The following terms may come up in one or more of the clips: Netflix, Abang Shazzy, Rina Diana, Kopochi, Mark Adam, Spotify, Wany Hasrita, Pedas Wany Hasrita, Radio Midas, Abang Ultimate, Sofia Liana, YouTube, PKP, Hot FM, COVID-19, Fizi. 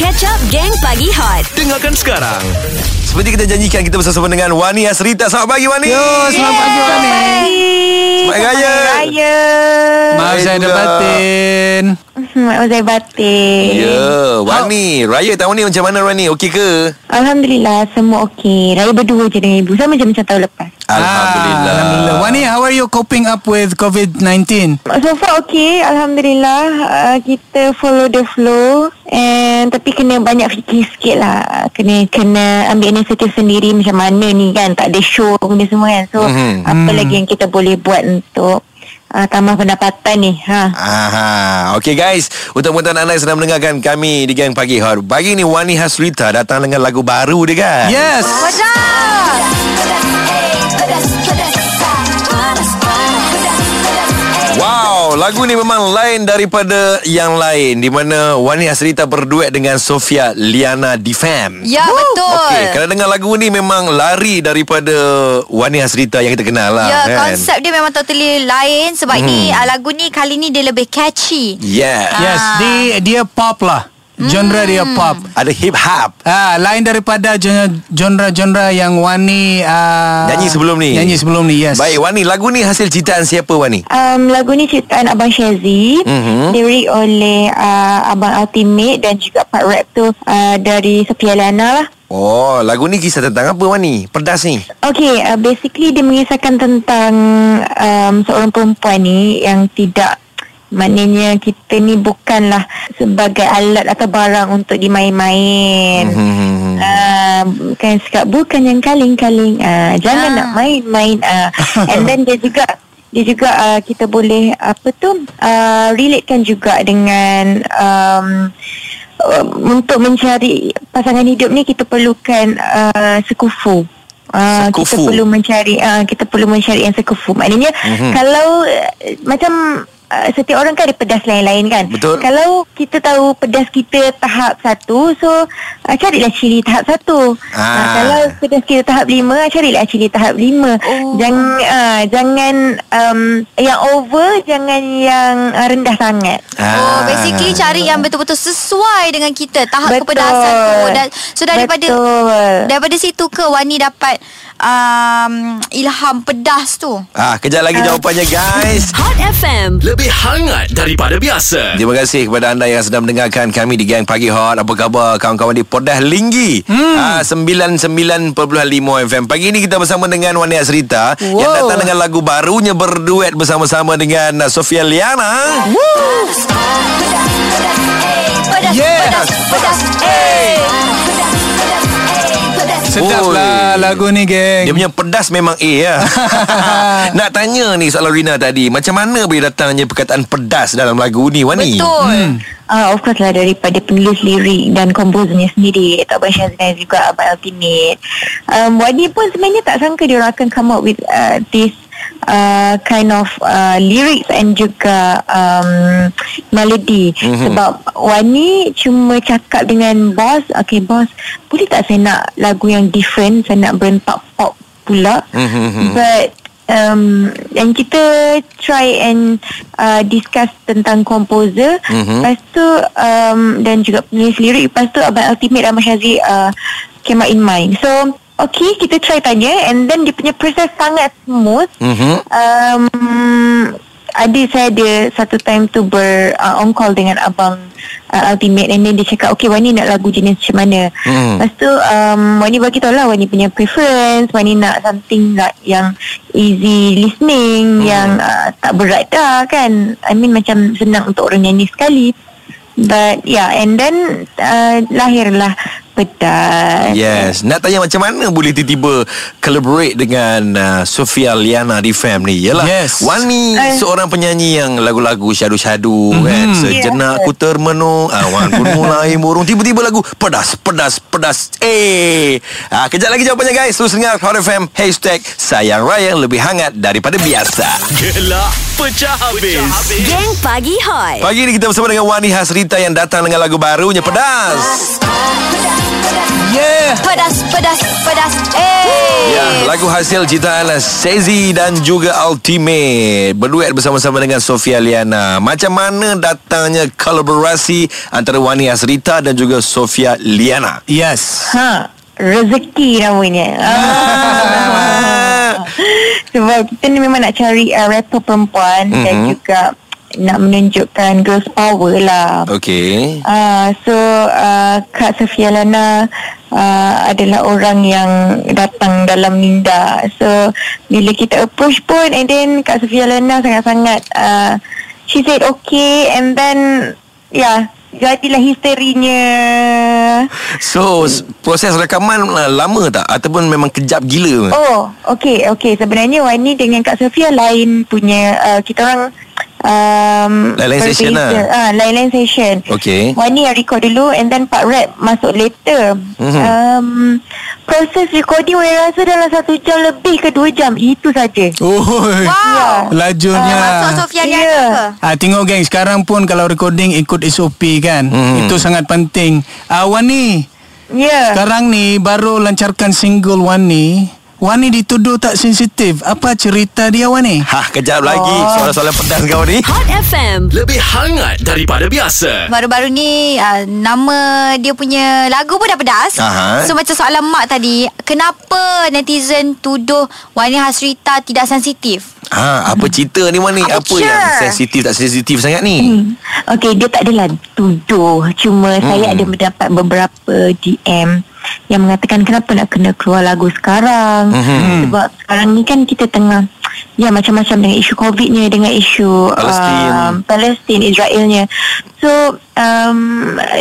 Catch Up Gang Pagi Hot. Dengarkan sekarang. Seperti kita janjikan, kita bersama dengan Wany Hasrita. Selamat pagi Wany. Yo, selamat pagi Wany. Selamat raya. Maaf saya ada batin. Maaf saya batin. Ya, Wany, raya tahun ni macam mana Wany? Okey ke? Alhamdulillah, semua okey. Raya berdua je dengan ibu. Sama macam tahun lepas. Alhamdulillah. Alhamdulillah. Wany, how are you coping up with COVID-19? So far okey, alhamdulillah. Kita follow the flow. And tapi kena banyak fikir sikit lah. Kena ambil inisiatif sendiri. Macam mana ni kan, tak ada show benda semua kan. So apa lagi yang kita boleh buat untuk tambah pendapatan ni ha. Aha. Okay guys, untuk anak-anak yang sedang mendengarkan kami di Gang Pagi Hot. Pagi ni Wany Hasrita datang dengan lagu baru dia kan. Yes. Wow, lagu ni memang lain daripada yang lain, di mana Wany Hasrita berduet dengan Sofia Liana di Fam. Ya, betul. Okey, kalau dengar lagu ni memang lari daripada Wany Hasrita yang kita kenal lah. Ya, kan? Konsep dia memang totally lain sebab ni lagu ni kali ni dia lebih catchy. Yeah. Yes, dia pop lah. Genre dia pop. Ada hip-hop. Lain daripada genre-genre yang Wany nyanyi sebelum ni, yes. Baik, Wany, lagu ni hasil ciptaan siapa, Wany? Lagu ni ciptaan Abang Shazzy. Diri oleh Abang Ultimate dan juga part rap tu dari Sofia Liana lah. Oh, lagu ni kisah tentang apa Wany? Pedas ni. Okay, basically dia mengisahkan tentang seorang perempuan ni yang tidak, maknanya kita ni bukanlah sebagai alat atau barang untuk dimain-main. Kan cakap bukan yang kaling-kaling. Jangan nak main-main. And then dia juga kita boleh apa tu relatekan juga dengan untuk mencari pasangan hidup ni kita perlukan sekufu. Kita perlu mencari yang sekufu. Maknanya kalau macam setiap orang kan ada pedas lain-lain kan. Betul. Kalau kita tahu pedas kita tahap 1, so carilah cili tahap 1. Kalau pedas kita tahap 5, carilah cili tahap 5. Jangan yang over, jangan yang rendah sangat. Basically cari yang betul-betul sesuai dengan kita, tahap betul. Kepedasan tu. So daripada situ ke Wany dapat ilham pedas tu. Kejap lagi jawapannya guys. Hot FM, lebih hangat daripada biasa. Terima kasih kepada anda yang sedang mendengarkan kami di Gang Pagi Hot. Apa khabar kawan-kawan di Pedas Linggi? 99.5 FM. Pagi ni kita bersama dengan Wany Hasrita yang datang dengan lagu barunya berduet bersama-sama dengan Sofia Liana. Sedap lah lagu ni geng. Dia punya pedas memang A lah. Nak tanya ni soalan Rina tadi, macam mana boleh datangnya perkataan pedas dalam lagu ni Wany? Betul. Of course lah daripada penulis lirik dan komposernya sendiri, iaitu Abang Shazzy dan juga Abang Ultimate. Wany pun sebenarnya tak sangka dia orang akan come up with this kind of lyrics and juga melody. Sebab Wany cuma cakap dengan bos, okay bos, boleh tak saya nak lagu yang different, saya nak berempat pop pula. But and kita try and discuss tentang komposer, lepas tu dan juga penulis lirik, lepas tu Abang Ultimate Abang Shazzy came out in mind. So okay, kita try tanya. And then dia punya proses sangat smooth. Saya ada satu time tu on call dengan Abang Ultimate. And then dia cakap, okay Wany nak lagu jenis macam mana? Lepas tu Wany bagi tahu lah Wany punya preference. Wany nak something like yang easy listening, yang tak berat dah kan. I mean macam senang untuk orang nyanyi sekali. But yeah, and then lahirlah Pedas. Yes. Nak tanya macam mana boleh tiba-tiba collaborate dengan Sofia Liana di Fam ni? Yalah, Wany seorang penyanyi yang lagu-lagu syadu-syadu kan. Sejenak ku termenung, awan pun mulai murung. Tiba-tiba lagu pedas, pedas, pedas. Kejap lagi jawapannya guys. Terus dengar Hot FM, hashtag Sayang Raya lebih hangat daripada biasa. Gelak pecah habis. Gang Pagi Hot. Pagi ni kita bersama dengan Wany Hasrita yang datang dengan lagu barunya Pedas. Pedas, pedas, pedas. Ya, lagu hasil ciptaan Shazzy dan juga Ultimate berduet bersama-sama dengan Sofia Liana. Macam mana datangnya kolaborasi antara Wany Hasrita dan juga Sofia Liana? Yes. Ha, rezeki namanya. Sebab kita ni memang nak cari rapper perempuan dan juga nak menunjukkan girls power lah. Okay. So Kak Sofia Liana adalah orang yang datang dalam minda. So bila kita approach pun, and then Kak Sofia Liana sangat-sangat she said okay, and then yeah, jadilah histerinya. So proses rekaman lama tak? Ataupun memang kejap gila? Oh, okay. Sebenarnya Wany dengan Kak Sofia lain punya kita orang lain-lain session lah. Lain-lain session. Okay, Wany yang record dulu, and then part rap masuk later. Proses recording saya rasa dalam 1 jam lebih ke 2 jam. Itu saja. Oh, wow, lajunya. Masuk Sofia ni apa? Tengok geng, sekarang pun kalau recording ikut SOP kan. Itu sangat penting. Wany, sekarang ni baru lancarkan single Wany. Wany dituduh tak sensitif. Apa cerita dia, Wany? Hah, kejap lagi. Soalan-soalan pedas kau ni. Hot FM, lebih hangat daripada biasa. Baru-baru ni nama dia punya lagu pun dah pedas. So macam soalan Mak tadi, kenapa netizen tuduh Wany Hasrita tidak sensitif? Apa cerita ni, Wany? Apa yang sensitif tak sensitif sangat ni? Okey, dia tak adalah tuduh. Cuma saya ada mendapat beberapa DM yang mengatakan kenapa nak kena keluar lagu sekarang. Sebab sekarang ni kan kita tengah, ya, macam-macam dengan isu COVID-nya, dengan isu Palestin, Israelnya. So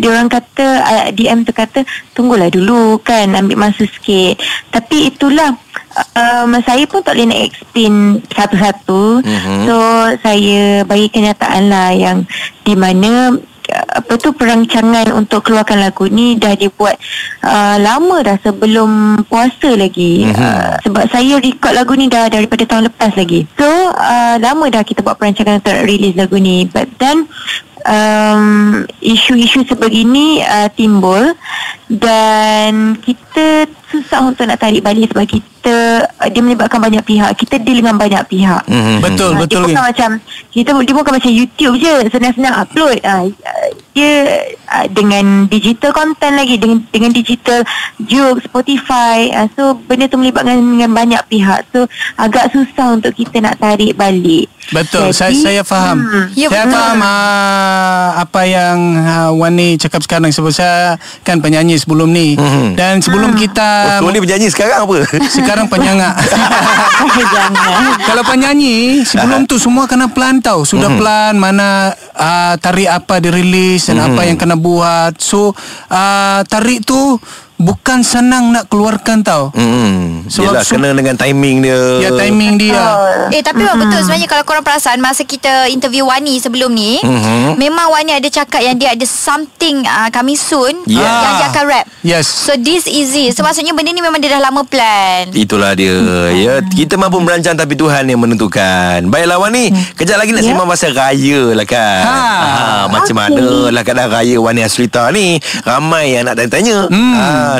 diorang kata, DM tu kata tunggulah dulu kan, ambil masa sikit. Tapi itulah, saya pun tak boleh nak explain satu-satu. So saya bagi kenyataan lah, yang di mana apa tu, perancangan untuk keluarkan lagu ni dah dibuat lama dah, sebelum puasa lagi. Sebab saya record lagu ni dah daripada tahun lepas lagi. So lama dah kita buat perancangan untuk release lagu ni. But then isu-isu sebegini timbul, dan kita susah untuk nak tarik balik sebab kita dia melibatkan banyak pihak, kita deal dengan banyak pihak. Betul, betul. Dia bukan macam dia bukan macam YouTube je senang-senang upload. Dia dengan digital content lagi, dengan digital YouTube, Spotify. So benda tu melibatkan dengan banyak pihak. So agak susah untuk kita nak tarik balik. Betul. Jadi, saya faham. Saya faham apa yang Wany cakap sekarang. Sebab saya kan penyanyi sebelum ni. Dan sebelum kita sebelum ni penyanyi, sekarang apa? Sekarang penyangak. Kalau penyanyi sebelum tu semua kena plan tau. Sudah plan mana tarik apa dirilis dan apa yang kena buat. So tarik tu bukan senang nak keluarkan tau. Sebab yelah, kena dengan timing dia. Ya, timing dia. Tapi betul sebenarnya. Kalau korang perasan, masa kita interview Wany sebelum ni, memang Wany ada cakap yang dia ada something coming soon, yang dia akan rap. Yes. So this easy. So maksudnya benda ni memang dia dah lama plan. Itulah dia. Ya, kita mampu merancang tapi Tuhan yang menentukan. Baiklah Wany, kejap lagi nak sembang pasal raya lah kan. Macam mana lah keadaan raya Wany Hasrita ni? Ramai yang nak tanya-tanya.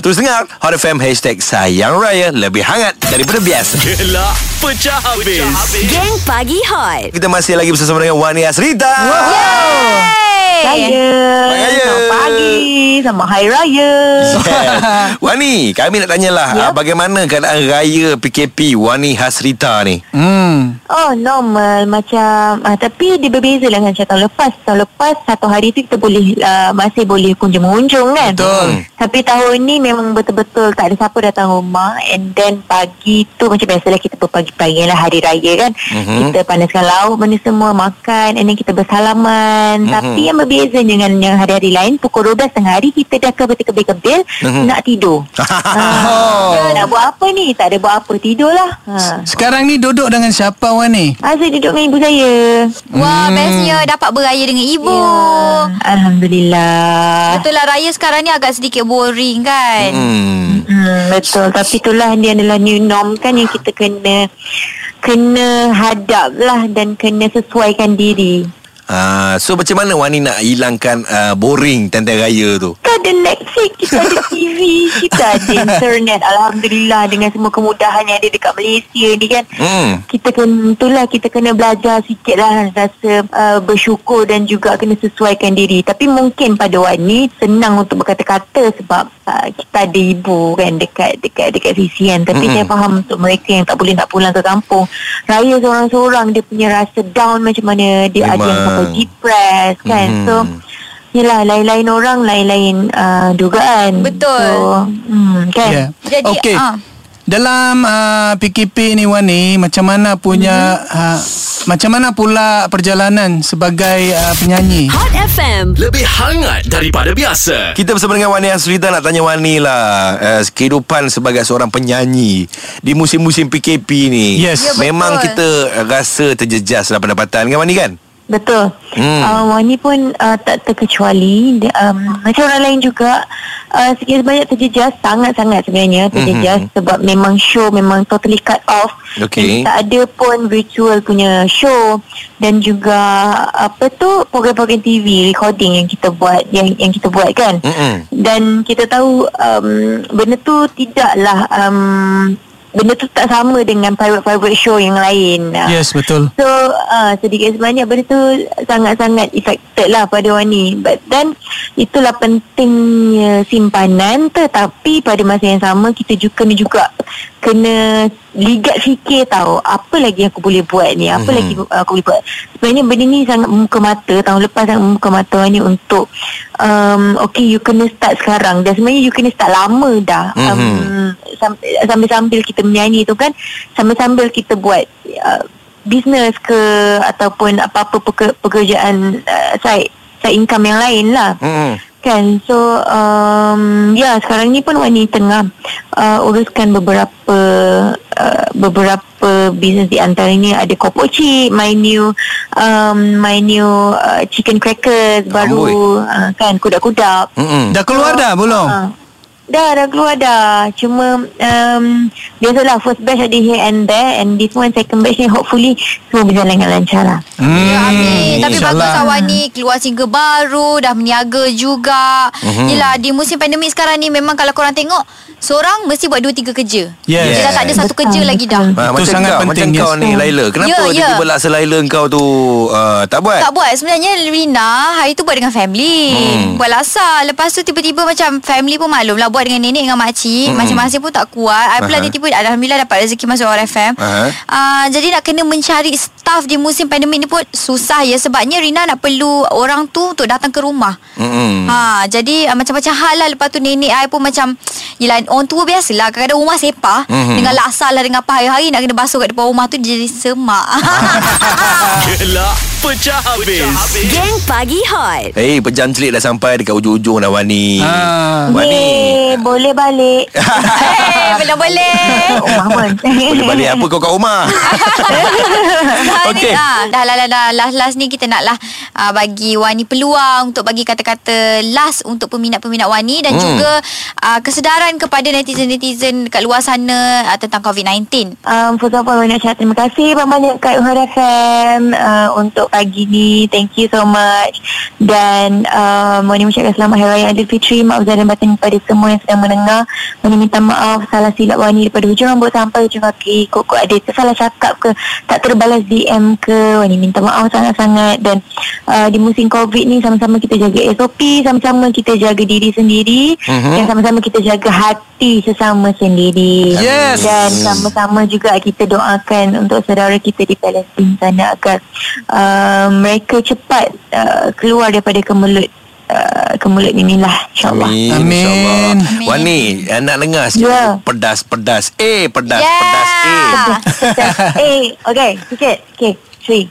Terus dengar Hot FM #SayangRaya, lebih hangat daripada biasa. Gelak pecah habis. Geng Pagi Hot. Kita masih lagi bersama dengan Wany Hasrita. Raya. Selamat pagi, selamat Hari Raya. Wany, kami nak tanyalah, bagaimana keadaan Raya PKP Wany Hasrita ni? Oh, normal macam. Tapi dia berbeza dengan tahun lepas. Tahun lepas satu hari tu kita boleh masih boleh kunjung-kunjung kan. Betul. Tapi tahun ni memang betul-betul tak ada siapa datang rumah. And then pagi tu macam biasalah, kita berpagi-pagi lah, Hari Raya kan. Kita panaskan lauk, benda semua, makan, and then kita bersalaman. Tapi yang berbeza dengan yang hari-hari lain, pukul 12 tengah hari kita dah kebil-kebil nak tidur. Nak buat apa ni? Tak ada buat apa, tidurlah. Sekarang ni duduk dengan siapa Wany? Saya duduk dengan ibu saya. Wah, bestnya dapat beraya dengan ibu. Alhamdulillah. Betul lah, raya sekarang ni agak sedikit boring kan. Betul. Tapi itulah, dia adalah new norm kan, yang kita kena hadap lah, dan kena sesuaikan diri. So macam mana Wany nak hilangkan boring tentang raya tu? ada Netflix, kita ada TV, kita ada internet. Alhamdulillah, dengan semua kemudahan yang ada dekat Malaysia ni kan. Kita kena, itulah kita kena belajar sikit lah rasa bersyukur dan juga kena sesuaikan diri. Tapi mungkin pada Wani senang untuk berkata-kata sebab kita ada ibu kan dekat sisi kan. Tapi saya faham untuk mereka yang tak boleh nak pulang ke kampung, raya seorang-seorang, dia punya rasa down macam mana. Dia memang ada yang sampai depressed kan. So yelah, lain-lain orang, lain-lain dugaan. Betul. So, kan? Yeah. Jadi, okay. Dalam PKP ni Wani, macam mana punya macam mana pula perjalanan sebagai penyanyi? Hot FM, lebih hangat daripada biasa. Kita bersama dengan Wany Hasrita. Nak tanya Wani lah, kehidupan sebagai seorang penyanyi di musim-musim PKP ni. Yes, ya, memang kita rasa terjejas dalam pendapatan kan Wani kan? Betul. Wani pun tak terkecuali. Macam orang lain juga, sikit banyak terjejas. Sangat-sangat sebenarnya terjejas. Sebab memang show memang totally cut off. Okay. Tak ada pun virtual punya show. Dan juga apa tu, program-program TV recording yang kita buat, yang kita buat kan. Dan kita tahu benda tu tidaklah benda tu tak sama dengan private show yang lain. Yes, betul. So, sedikit sebanyak benda tu sangat-sangat affected lah pada Wani. But then, itulah pentingnya simpanan. Tetapi pada masa yang sama, kita juga kena ligat fikir tahu apa lagi aku boleh buat ni, apa lagi aku boleh buat. Sebenarnya benda ni sangat membuka mata, tahun lepas sangat membuka mata ni untuk okay, you kena start sekarang. Dan sebenarnya you kena start lama dah. Sambil-sambil kita menyanyi tu kan, sambil-sambil kita buat bisnes ke, ataupun apa-apa pekerjaan side income yang lain lah. Kan. So ya, sekarang ni pun Wani tengah uruskan beberapa bisnes. Di antaranya ada Kopochi, my new chicken crackers baru, kan, kudak-kudak. Dah keluar dah belum? Dah keluar dah. Cuma biasalah, first batch ada here and there, and this one second batch ni hopefully semua berjalan dengan lancar lah. Ya, amin. Tapi bagus awak ni keluar single baru, dah meniaga juga. Yelah, di musim pandemik sekarang ni memang kalau korang tengok, seorang mesti buat 2-3 kerja. Yes. Dia dah tak ada satu kerja lagi dah. Betul, sangat penting. Macam kau ni Laila, kenapa tiba-tiba laksa Laila kau tu tak buat? Sebenarnya Rina hari tu buat dengan family, buat laksa. Lepas tu tiba-tiba macam family pun maklum lah, buat dengan nenek dengan makcik, masing-masing pun tak kuat. I pula tiba-tiba alhamdulillah dapat rezeki masuk Hot FM. Jadi nak kena mencari staff di musim pandemik ni pun susah ya. Sebabnya Rina nak perlu orang tu untuk datang ke rumah. Jadi macam-macam hal lah. Lepas tu nenek I pun macam, yelah, orang tua biasalah, kadang-kadang rumah sepah dengan laksa lah, dengan apa hari-hari nak kena basuh kat depan rumah tu, jadi semak. Gelak pecah habis. Geng Pagi Hot. Eh, pejam celik dah sampai dekat ujung-ujung dah Wani. Wani, boleh balik. Eh, belum boleh. Rumah pun. Boleh balik apa kau kat rumah? Okey. Dah last ni kita naklah bagi Wani peluang untuk bagi kata-kata last untuk peminat-peminat Wani, dan juga kesedaran kepada netizen-netizen kat luar sana tentang COVID-19. First of all, Wani Hasrita, terima kasih banyak kat Hot FM untuk pagi ni. Thank you so much. Dan Wani mengucapkan selamat Hari Raya Aidilfitri, maaf zahir dan batin kepada semua yang sedang mendengar. Wani minta maaf salah silap Wani daripada hujung rambut sampai hujung kaki. Kok ada salah cakap ke, tak terbalas DM ke, Wani minta maaf sangat-sangat. Dan di musim COVID ni, sama-sama kita jaga SOP, sama-sama kita jaga diri sendiri, dan sama-sama kita jaga hati sesama sendiri. Yes. Dan sama-sama juga kita doakan untuk saudara kita di Palestin sana, agar mereka cepat keluar daripada kemulut inilah, insyaAllah. Amin. Wani nak dengar sikit pedas-pedas. Eh, pedas, pedas. Eh, pedas. Eh, okay, sikit. Okay, 3,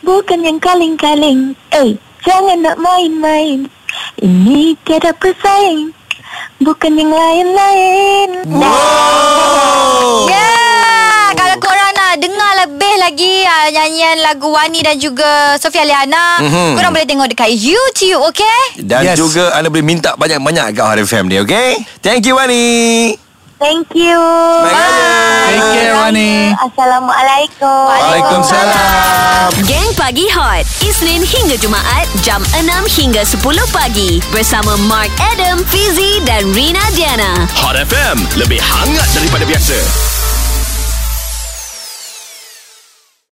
4. Bukan yang kaling-kaling, eh, jangan nak main-main. Ini tiada pesaing, bukan yang lain-lain. Wow. Yeah. Kalau korang nak dengar lebih lagi nyanyian lagu Wani dan juga Sofia Liana, korang boleh tengok dekat YouTube, okay? Dan juga anda boleh minta banyak-banyak kat Hot FM ni, okay? Thank you Wani. Thank you. Bye. Thank you Wani. Assalamualaikum. Waalaikumsalam. Geng Pagi Hot, Isnin hingga Jumaat, jam 6 hingga 10 pagi. Bersama Mark Adam, Fizi dan Rina Diana. Hot FM, lebih hangat daripada biasa.